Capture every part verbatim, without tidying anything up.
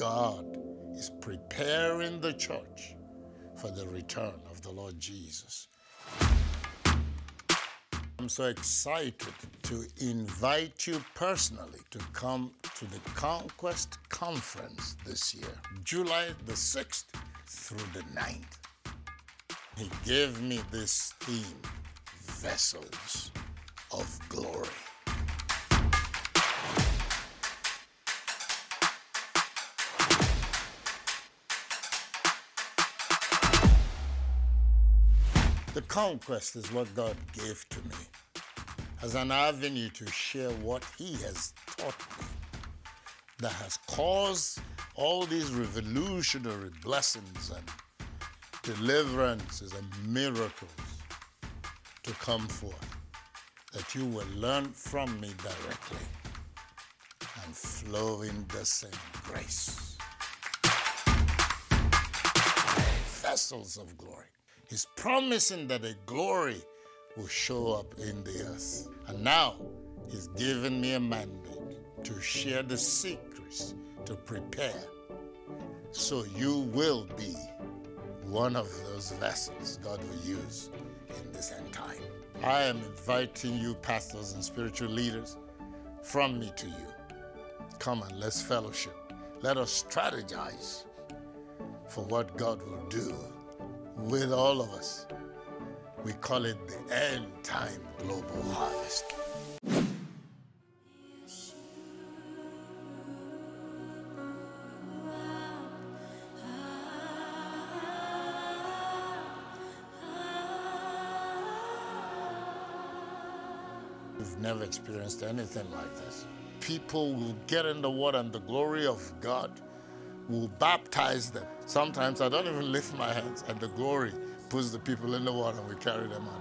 God is preparing the church for the return of the Lord Jesus. I'm so excited to invite you personally to come to the Conquest Conference this year, July the sixth through the ninth. He gave me this theme, Vessels of Glory. The Conquest is what God gave to me as an avenue to share what He has taught me that has caused all these revolutionary blessings and deliverances and miracles to come forth, that you will learn from me directly and flow in the same grace. Vessels of Glory. He's promising that a glory will show up in the earth. And now He's given me a mandate to share the secrets to prepare, so you will be one of those vessels God will use in this end time. I am inviting you, pastors and spiritual leaders, from me to you. Come and let's fellowship. Let us strategize for what God will do with all of us. We call it the End Time Global Harvest. We've never experienced anything like this. People will get in the water and the glory of God will baptize them. Sometimes I don't even lift my hands and the glory puts the people in the water and we carry them out.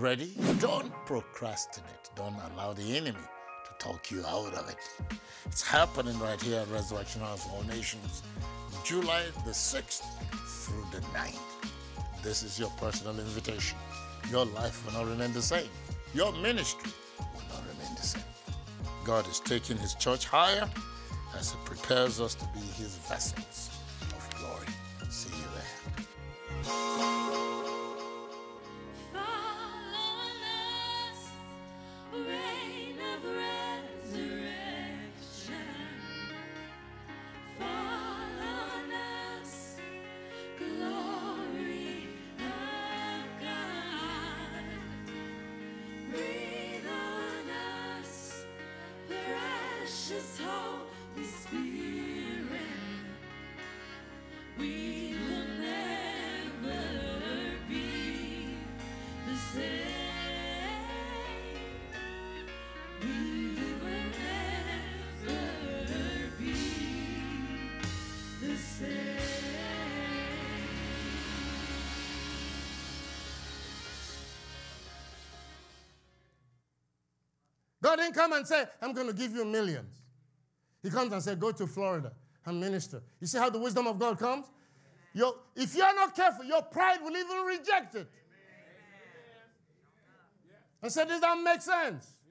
Ready? Don't procrastinate. Don't allow the enemy to talk you out of it. It's happening right here at Resurrection House of All Nations, July the sixth through the ninth. This is your personal invitation. Your life will not remain the same. Your ministry will not remain the same. God is taking His church higher as He prepares us to be His vessels of glory. See you there. Holy Spirit, we will never be the same. We will never be the same. God didn't come and say, I'm going to give you millions. He comes and says, go to Florida and minister. You see how the wisdom of God comes? Your, if you're not careful, your pride will even reject it. Amen. And say, this doesn't make sense. Amen.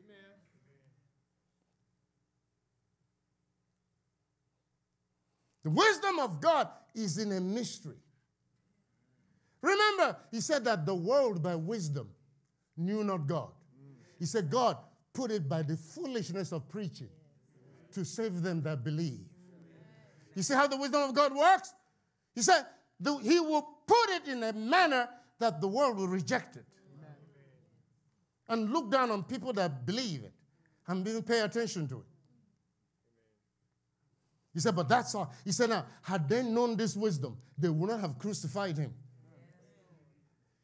The wisdom of God is in a mystery. Remember, He said that the world by wisdom knew not God. He said, God put it by the foolishness of preaching to save them that believe. Amen. You see how the wisdom of God works? He said the, He will put it in a manner that the world will reject it. Amen. And look down on people that believe it and didn't pay attention to it. He said, but that's all. He said, now, had they known this wisdom, they would not have crucified him.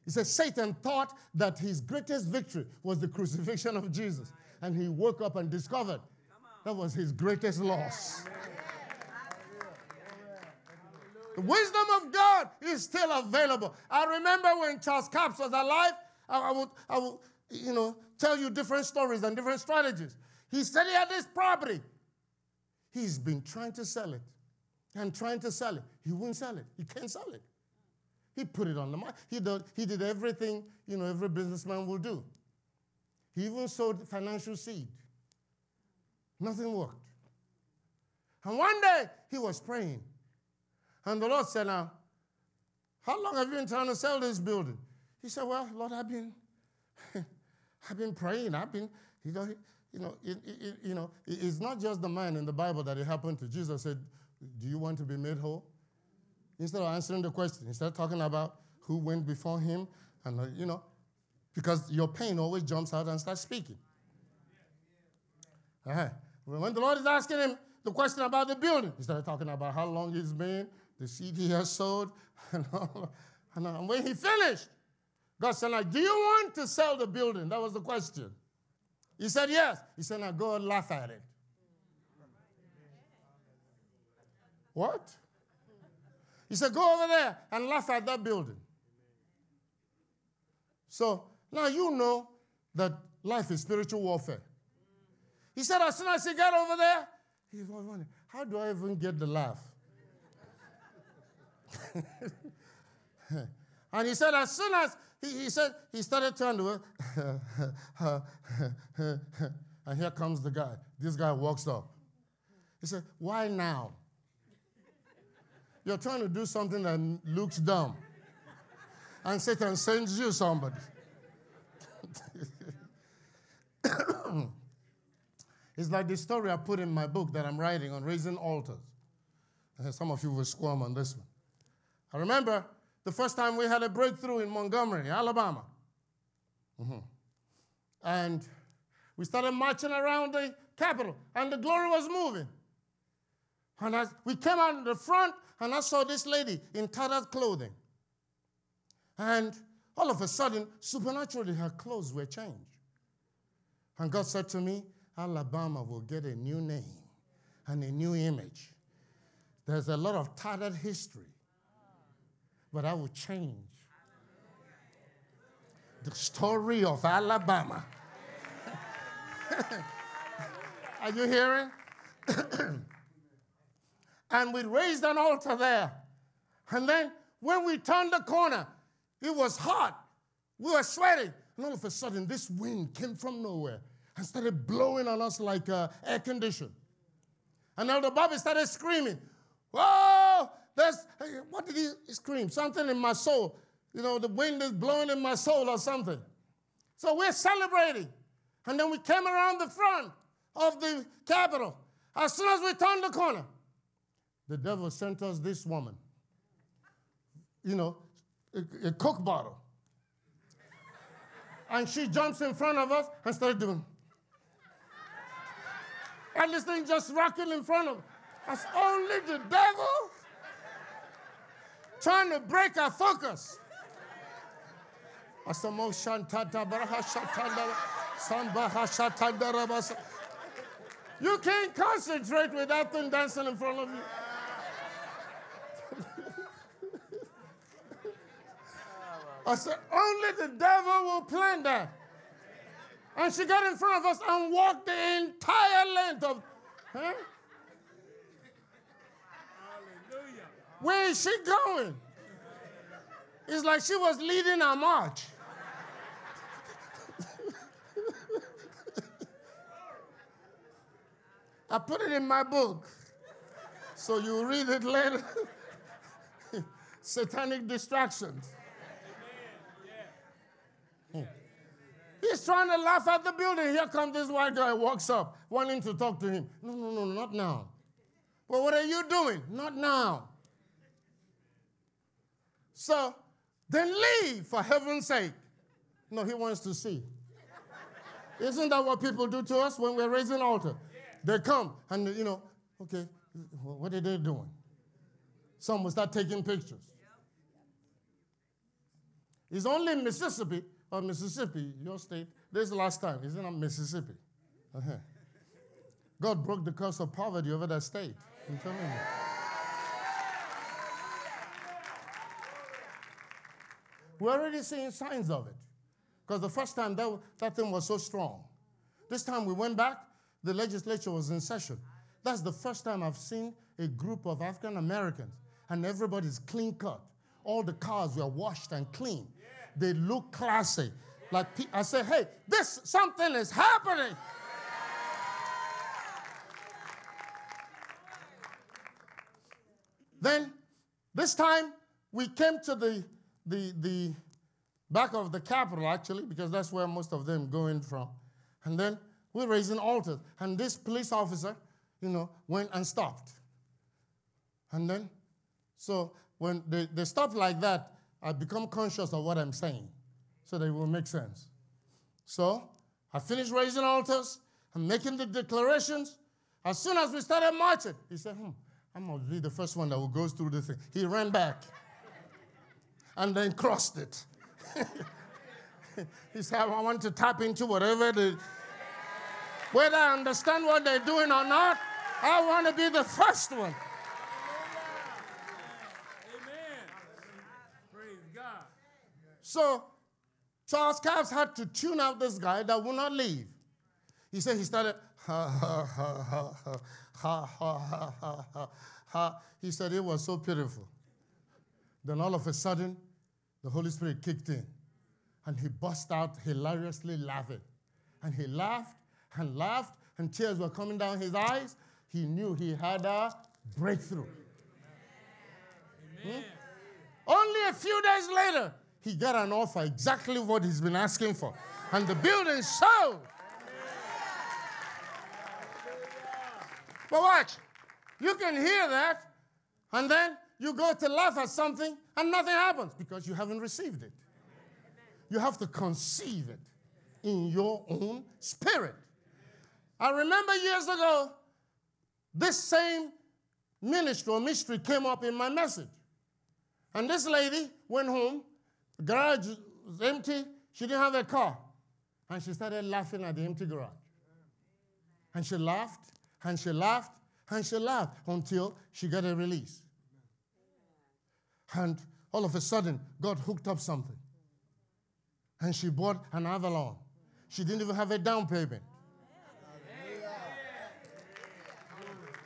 He said, Satan thought that his greatest victory was the crucifixion of Jesus. And he woke up and discovered that was his greatest loss. The wisdom of God is still available. I remember when Charles Capps was alive, I, I would, I would, you know, tell you different stories and different strategies. He said he had this property. He's been trying to sell it and trying to sell it. He wouldn't sell it. He can't sell it. He put it on the market. He did, he did everything, you know, every businessman will do. He even sowed financial seed. Nothing worked. And one day, he was praying. And the Lord said, now, how long have you been trying to sell this building? He said, well, Lord, I've been, I've been praying. I've been, you know, you know, it, it, you know, it's not just the man in the Bible that it happened to. Jesus said, do you want to be made whole? Instead of answering the question, instead of talking about who went before him, and uh, you know, because your pain always jumps out and starts speaking. Uh-huh. When the Lord is asking him the question about the building, he started talking about how long it's been, the seed he has sowed, and, all, and, and when he finished, God said, now, do you want to sell the building? That was the question. He said, yes. He said, now, go and laugh at it. What? He said, go over there and laugh at that building. So now you know that life is spiritual warfare. He said, as soon as he got over there, he was wondering, how do I even get the laugh? And he said, as soon as he, he said, he started turning to her, and here comes the guy. This guy walks up. He said, why now? You're trying to do something that looks dumb. And Satan sends you somebody. It's like the story I put in my book that I'm writing on raising altars. Some of you will squirm on this one. I remember the first time we had a breakthrough in Montgomery, Alabama. Mm-hmm. And we started marching around the Capitol, and the glory was moving. And as we came out in the front, and I saw this lady in tattered clothing. And all of a sudden, supernaturally, her clothes were changed. And God said to me, Alabama will get a new name and a new image. There's a lot of tattered history, but I will change the story of Alabama. Are you hearing? And we raised an altar there. And then when we turned the corner, it was hot. We were sweating. And all of a sudden, this wind came from nowhere and started blowing on us like uh, air condition. And Elder Bobby started screaming, whoa! There's, what did he scream? Something in my soul. You know, the wind is blowing in my soul or something. So we're celebrating. And then we came around the front of the Capitol. As soon as we turned the corner, the devil sent us this woman. You know, a, a Coke bottle. And she jumps in front of us and starts doing. And this thing just rocking in front of us. That's only the devil trying to break our focus. You can't concentrate with that thing dancing in front of you. I said, only the devil will plan that. And she got in front of us and walked the entire length of, huh? Where is she going? It's like she was leading our march. I put it in my book, so you read it later. Satanic distractions. Hmm. He's trying to laugh at the building. Here comes this white guy, walks up, wanting to talk to him. No, no, no, not now. But what are you doing? Not now. So then leave, for heaven's sake. No, he wants to see. Isn't that what people do to us when we're raising altar? Yeah. They come and, you know, okay, What are they doing? Some will start taking pictures. It's only in Mississippi, or Mississippi, your state. This is the last time. Isn't it Mississippi? Uh-huh. God broke the curse of poverty over that state. I'm telling you. We're already seeing signs of it. Because the first time that, that thing was so strong. This time we went back, the legislature was in session. That's the first time I've seen a group of African Americans, and everybody's clean cut. All the cars were washed and clean. Yeah. They look classy. Yeah. Like pe- I say, hey, this something is happening. Yeah. Then this time we came to the the the back of the Capitol, actually, because that's where most of them go in from. And then we're raising altars, and this police officer, you know, went and stopped. And then, so when they, they stop like that, I become conscious of what I'm saying so that it will make sense. So I finished raising altars and making the declarations. As soon as we started marching, he said, hmm, I'm going to be the first one that will go through this thing. He ran back and then crossed it. He said, I want to tap into whatever the, whether I understand what they're doing or not, I want to be the first one. Amen. Praise God. So Charles Capps had to tune out this guy that would not leave. He said he started, ha, ha, ha, ha, ha, ha, ha, ha, ha, ha. He said it was so pitiful. Then all of a sudden, the Holy Spirit kicked in, and he burst out hilariously laughing. And he laughed and laughed, and tears were coming down his eyes. He knew he had a breakthrough. Amen. Hmm? Only a few days later, he got an offer, exactly what he's been asking for. And the building sold. But watch, you can hear that, and then you go to laugh at something, and nothing happens because you haven't received it. You have to conceive it in your own spirit. I remember years ago, this same ministry or mystery came up in my message. And this lady went home, the garage was empty, she didn't have a car. And she started laughing at the empty garage. And she laughed, and she laughed, and she laughed until she got a release. And all of a sudden, God hooked up something. And she bought an Avalon. She didn't even have a down payment.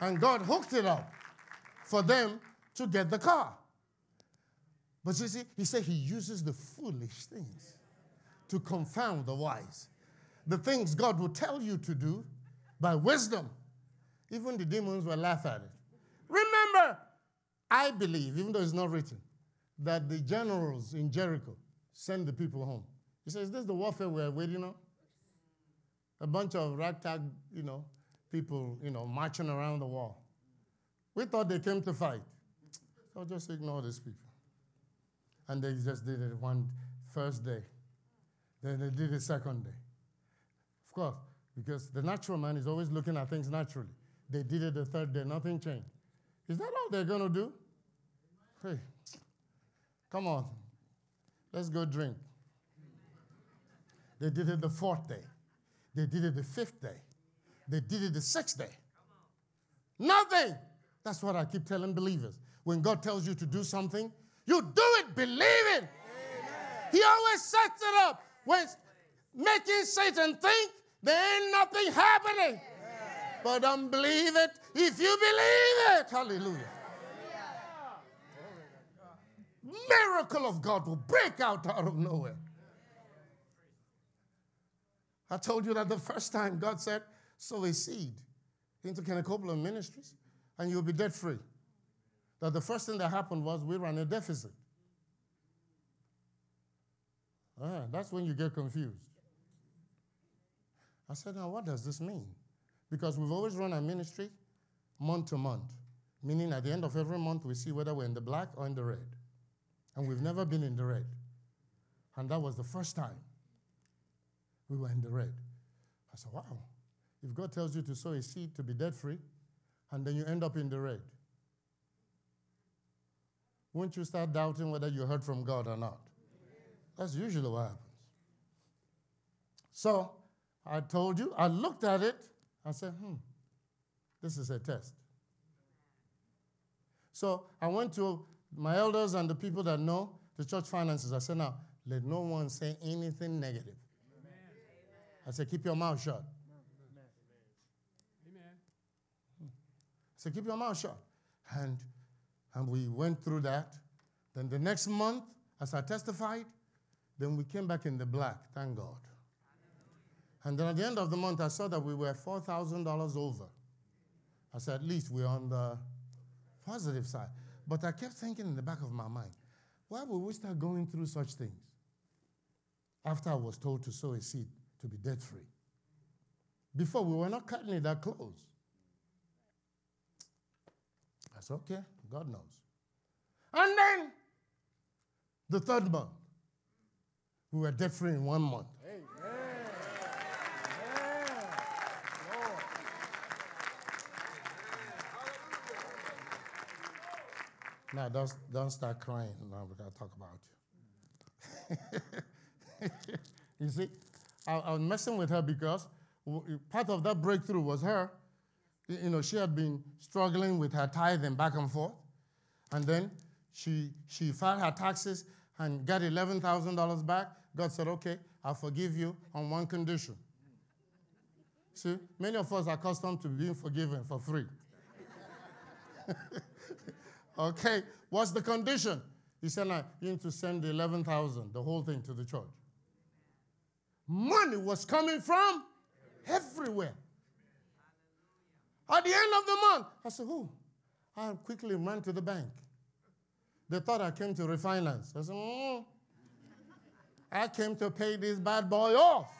And God hooked it up for them to get the car. But you see, he said he uses the foolish things to confound the wise. The things God will tell you to do by wisdom. Even the demons will laugh at it. Remember, I believe, even though it's not written, that the generals in Jericho sent the people home. He says, is this the warfare we're waiting on? A bunch of ragtag, you know, people, you know, marching around the wall. We thought they came to fight. So just ignore these people. And they just did it one first day. Then they did it second day. Of course, because the natural man is always looking at things naturally. They did it the third day, nothing changed. Is that all they're going to do? Hey, come on. Let's go drink. They did it the fourth day. They did it the fifth day. They did it the sixth day. Nothing. That's what I keep telling believers. When God tells you to do something, you do it believing. He always sets it up. When making Satan think there ain't nothing happening. Yeah. But don't believe it if you believe it. Hallelujah. Miracle of God will break out out of nowhere. I told you that the first time God said, sow a seed into Kenneth Copeland Ministries and you'll be debt free. That the first thing that happened was we ran a deficit. Ah, that's when you get confused. I said, now what does this mean? Because we've always run our ministry month to month, meaning at the end of every month we see whether we're in the black or in the red. And we've never been in the red. And that was the first time we were in the red. I said, wow, if God tells you to sow a seed to be debt free, and then you end up in the red, won't you start doubting whether you heard from God or not? That's usually what happens. So I told you, I looked at it, I said, hmm, this is a test. So I went to my elders and the people that know the church finances. I said, now, let no one say anything negative. Amen. I said, keep your mouth shut. Amen. I said, keep your mouth shut. And, and we went through that. Then the next month, as I testified, then we came back in the black, thank God. And then at the end of the month, I saw that we were four thousand dollars over. I said, at least we're on the positive side. But I kept thinking in the back of my mind, why would we start going through such things after I was told to sow a seed to be debt-free? Before, we were not cutting it that close. I said, okay, God knows. And then, the third month, we were debt-free in one month. Hey, hey. Now, don't, don't start crying. Now we're going to talk about you. You see, I, I was messing with her because part of that breakthrough was her. You know, she had been struggling with her tithing back and forth. And then she, she filed her taxes and got eleven thousand dollars back. God said, okay, I'll forgive you on one condition. See, many of us are accustomed to being forgiven for free. Okay, what's the condition? He said, now, you need to send the eleven thousand, the whole thing, to the church. Money was coming from everywhere. At the end of the month, I said, oh, I quickly ran to the bank. They thought I came to refinance. I said, oh, I came to pay this bad boy off.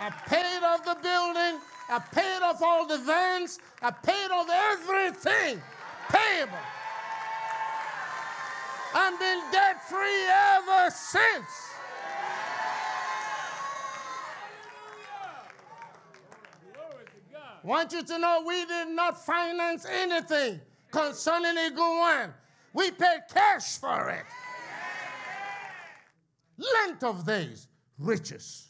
I paid off the building. I paid off all the vans. I paid off everything payable. I've been debt-free ever since. I want you to know we did not finance anything concerning Iguan. We paid cash for it. Length of days, riches.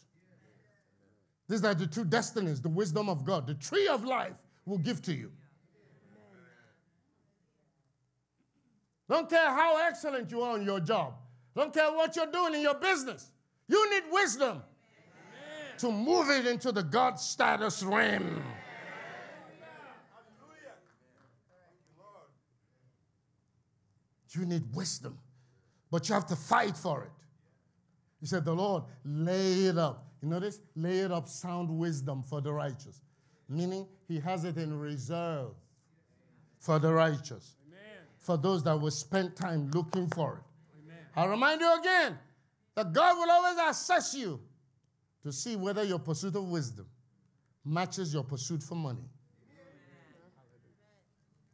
These are the two destinies, the wisdom of God. The tree of life will give to you. Don't care how excellent you are in your job. Don't care what you're doing in your business. You need wisdom Amen. To move it into the God status realm. Amen. You need wisdom, but you have to fight for it. He said, the Lord, lay it up. You notice, lay it up sound wisdom for the righteous. Meaning, he has it in reserve for the righteous. Amen. For those that will spend time looking for it. Amen. I remind you again, that God will always assess you to see whether your pursuit of wisdom matches your pursuit for money. Amen.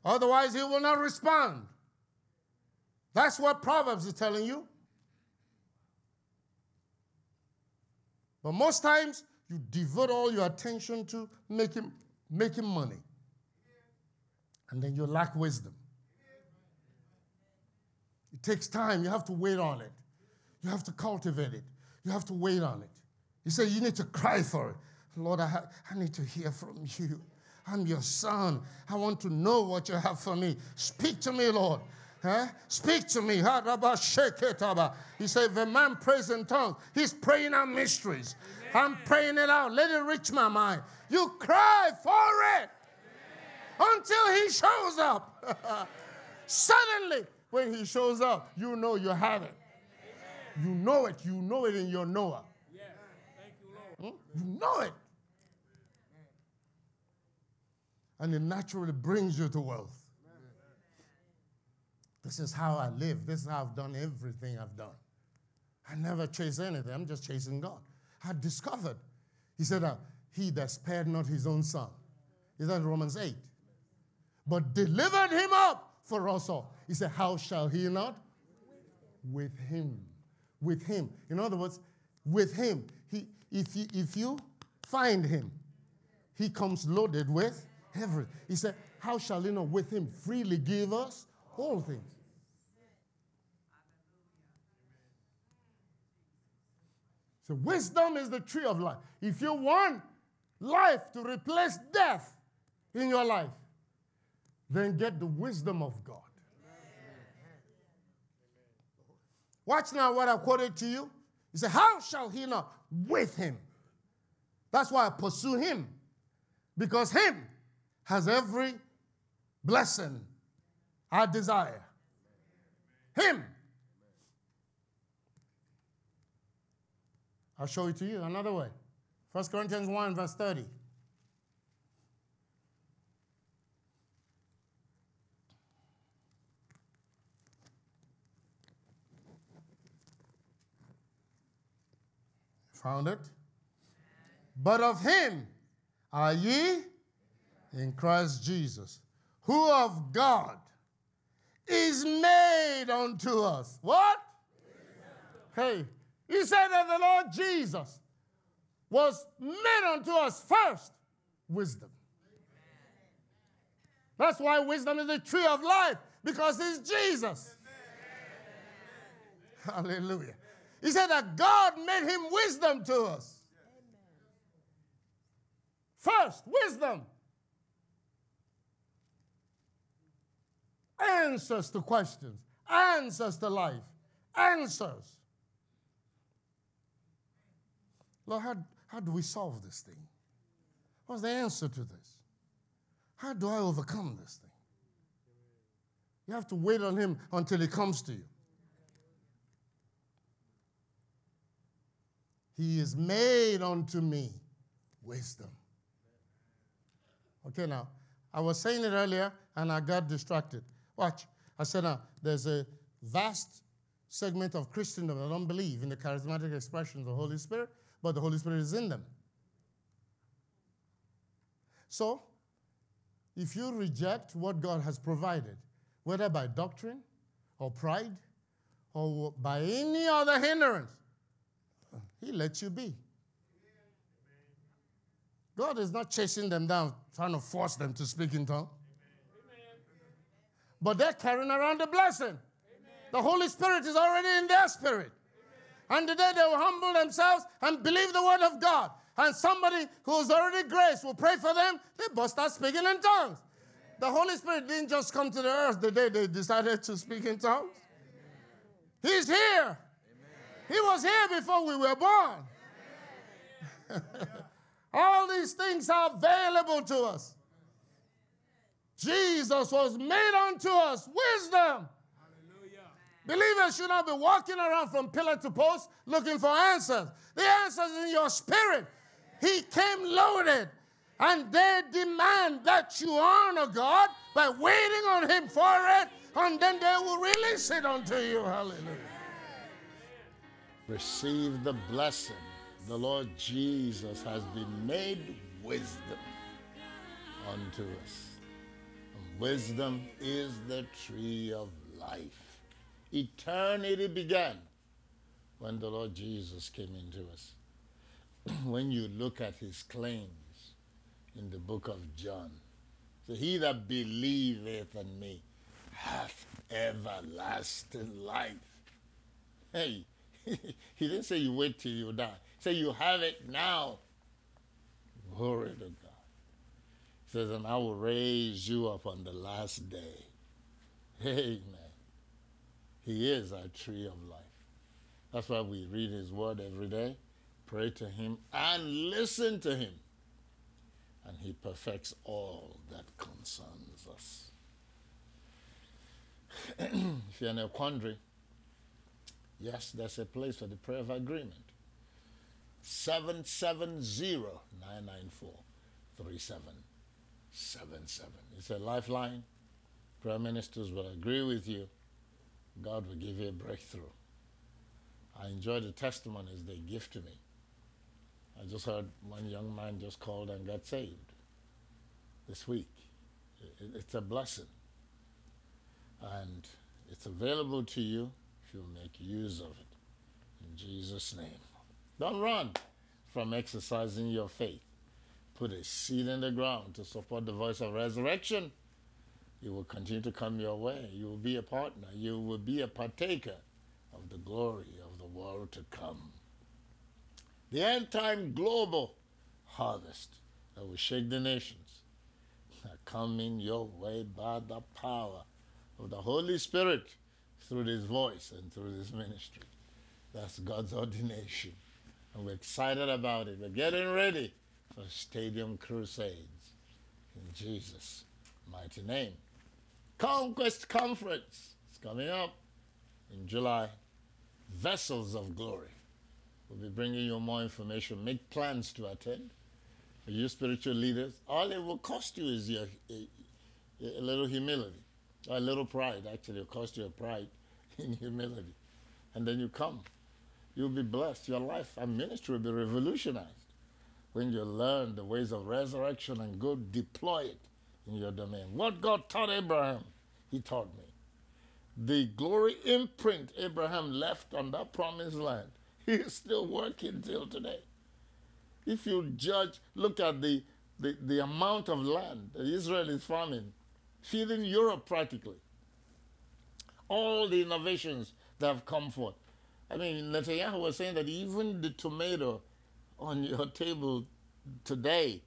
Otherwise, he will not respond. That's what Proverbs is telling you. But most times, you devote all your attention to making, making money. And then you lack wisdom. It takes time. You have to wait on it. You have to cultivate it. You have to wait on it. You say, you need to cry for it. Lord, I, ha- I need to hear from you. I'm your son. I want to know what you have for me. Speak to me, Lord. Huh? Speak to me. He said, if a man prays in tongues, he's praying out mysteries. Amen. I'm praying it out. Let it reach my mind. You cry for it Amen. Until he shows up. Suddenly, when he shows up, you know you have it. Amen. You know it. You know it in your Noah. Yes. Thank you, Lord. Hmm? You know it. And it naturally brings you to wealth. This is how I live. This is how I've done everything I've done. I never chase anything. I'm just chasing God. I discovered. He said, uh, he that spared not his own son. Is that Romans eight? But delivered him up for us all. He said, how shall he not? With him. With him. In other words, with him. He, if, you, if you find him, He comes loaded with everything. He said, how shall we not with him freely give us all things? So wisdom is the tree of life. If you want life to replace death in your life, then get the wisdom of God. Watch now what I quoted to you. He said, how shall he not with him? That's why I pursue him. Because him has every blessing I desire. Him. I'll show it to you another way. First Corinthians one, verse thirty. Found it? But of him are ye in Christ Jesus, who of God is made unto us. What? Hey, he said that the Lord Jesus was made unto us first wisdom. That's why wisdom is the tree of life, because it's Jesus. Hallelujah. He said that God made him wisdom to us. First, wisdom. Answers to questions. Answers to life. Answers. Lord, how, how do we solve this thing? What's the answer to this? How do I overcome this thing? You have to wait on him until he comes to you. He is made unto me wisdom. Okay, now, I was saying it earlier, and I got distracted. Watch. I said, now, there's a vast segment of Christendom that don't believe in the charismatic expressions of the Holy Spirit, but the Holy Spirit is in them. So, if you reject what God has provided, whether by doctrine or pride or by any other hindrance, he lets you be. God is not chasing them down, trying to force them to speak in tongues. But they're carrying around the blessing. Amen. The Holy Spirit is already in their spirit. Amen. And today they will humble themselves and believe the word of God. And somebody who is already graced will pray for them. They both start speaking in tongues. Amen. The Holy Spirit didn't just come to the earth the day they decided to speak in tongues. Amen. He's here. Amen. He was here before we were born. All these things are available to us. Jesus was made unto us wisdom. Hallelujah. Believers should not be walking around from pillar to post looking for answers. The answer is in your spirit. He came loaded, and they demand that you honor God by waiting on him for it, and then they will release it unto you. Hallelujah. Receive the blessing. The Lord Jesus has been made wisdom unto us. Wisdom is the tree of life. Eternity began when the Lord Jesus came into us. When you look at his claims in the book of John, so he that believeth in me hath everlasting life. Hey, he didn't say you wait till you die. Say, so you have it now. Glory to God. He says, and I will raise you up on the last day. Amen. He is our tree of life. That's why we read his word every day, pray to him, and listen to him. And he perfects all that concerns us. If you're in a quandary, yes, there's a place for the prayer of agreement. seven seven zero, nine nine four, three seven seven seven. It's a lifeline. Prayer ministers will agree with you. God will give you a breakthrough. I enjoy the testimonies they give to me. I just heard one young man just called and got saved this week. It's a blessing. And it's available to you if you make use of it. In Jesus' name. Don't run from exercising your faith. put a seed in the ground to support the voice of resurrection, it will continue to come your way. You will be a partner. You will be a partaker of the glory of the world to come. The end-time global harvest that will shake the nations are coming your way by the power of the Holy Spirit through this voice and through this ministry. That's God's ordination. And we're excited about it. We're getting ready for Stadium Crusades. In Jesus' mighty name. Conquest Conference is coming up in July. Vessels of Glory. We'll be bringing you more information. Make plans to attend. For you spiritual leaders, all it will cost you is your a, a little humility. Or a little pride, actually. It'll cost you a pride in humility. And then you come. You'll be blessed. Your life and ministry will be revolutionized when you learn the ways of resurrection and go deploy it in your domain. What God taught Abraham, he taught me. The glory imprint Abraham left on that promised land, he is still working till today. If you judge, look at the, the, the amount of land that Israel is farming, feeding Europe practically. All the innovations that have come forth. I mean, Netanyahu was saying that even the tomato on your table today,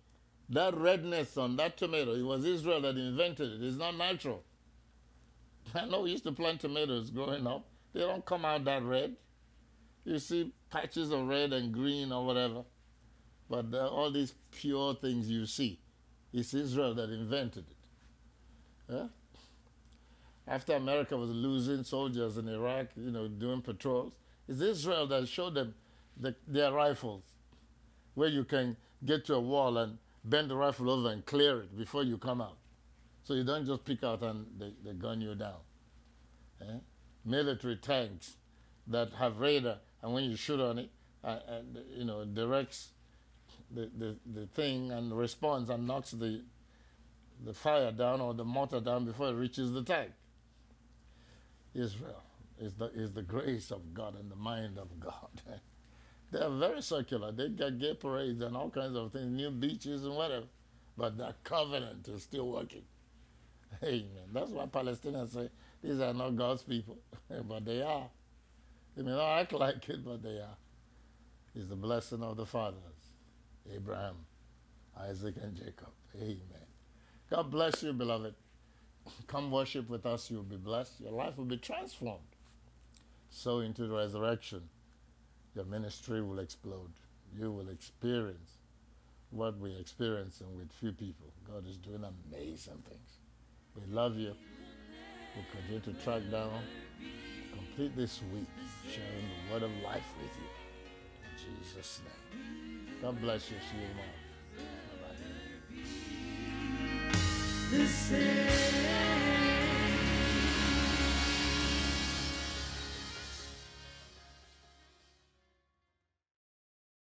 that redness on that tomato, it was Israel that invented it. It's not natural. I know we used to plant tomatoes growing up. They don't come out that red. You see patches of red and green or whatever. But uh, all these pure things you see, it's Israel that invented it. Yeah? After America was losing soldiers in Iraq, you know, doing patrols, it's Israel that showed them the, their rifles, where you can get to a wall and bend the rifle over and clear it before you come out. So you don't just pick out and they, they gun you down. Eh? Military tanks that have radar, and when you shoot on it, uh, and, you know, directs the, the, the thing and responds and knocks the, the fire down or the mortar down before it reaches the tank. Israel is the, is the grace of God and the mind of God. They are very circular. They got gay parades and all kinds of things, new beaches and whatever. But that covenant is still working. Amen. That's why Palestinians say, these are not God's people. But they are. They may not act like it, but they are. It's the blessing of the fathers, Abraham, Isaac, and Jacob. Amen. God bless you, beloved. Come worship with us. You'll be blessed. Your life will be transformed. So into the resurrection. Your ministry will explode. You will experience what we're experiencing with few people. God is doing amazing things. We love you. We'll continue to track down. Complete this week sharing the word of life with you. In Jesus' name. God bless you. See you tomorrow. Bye-bye.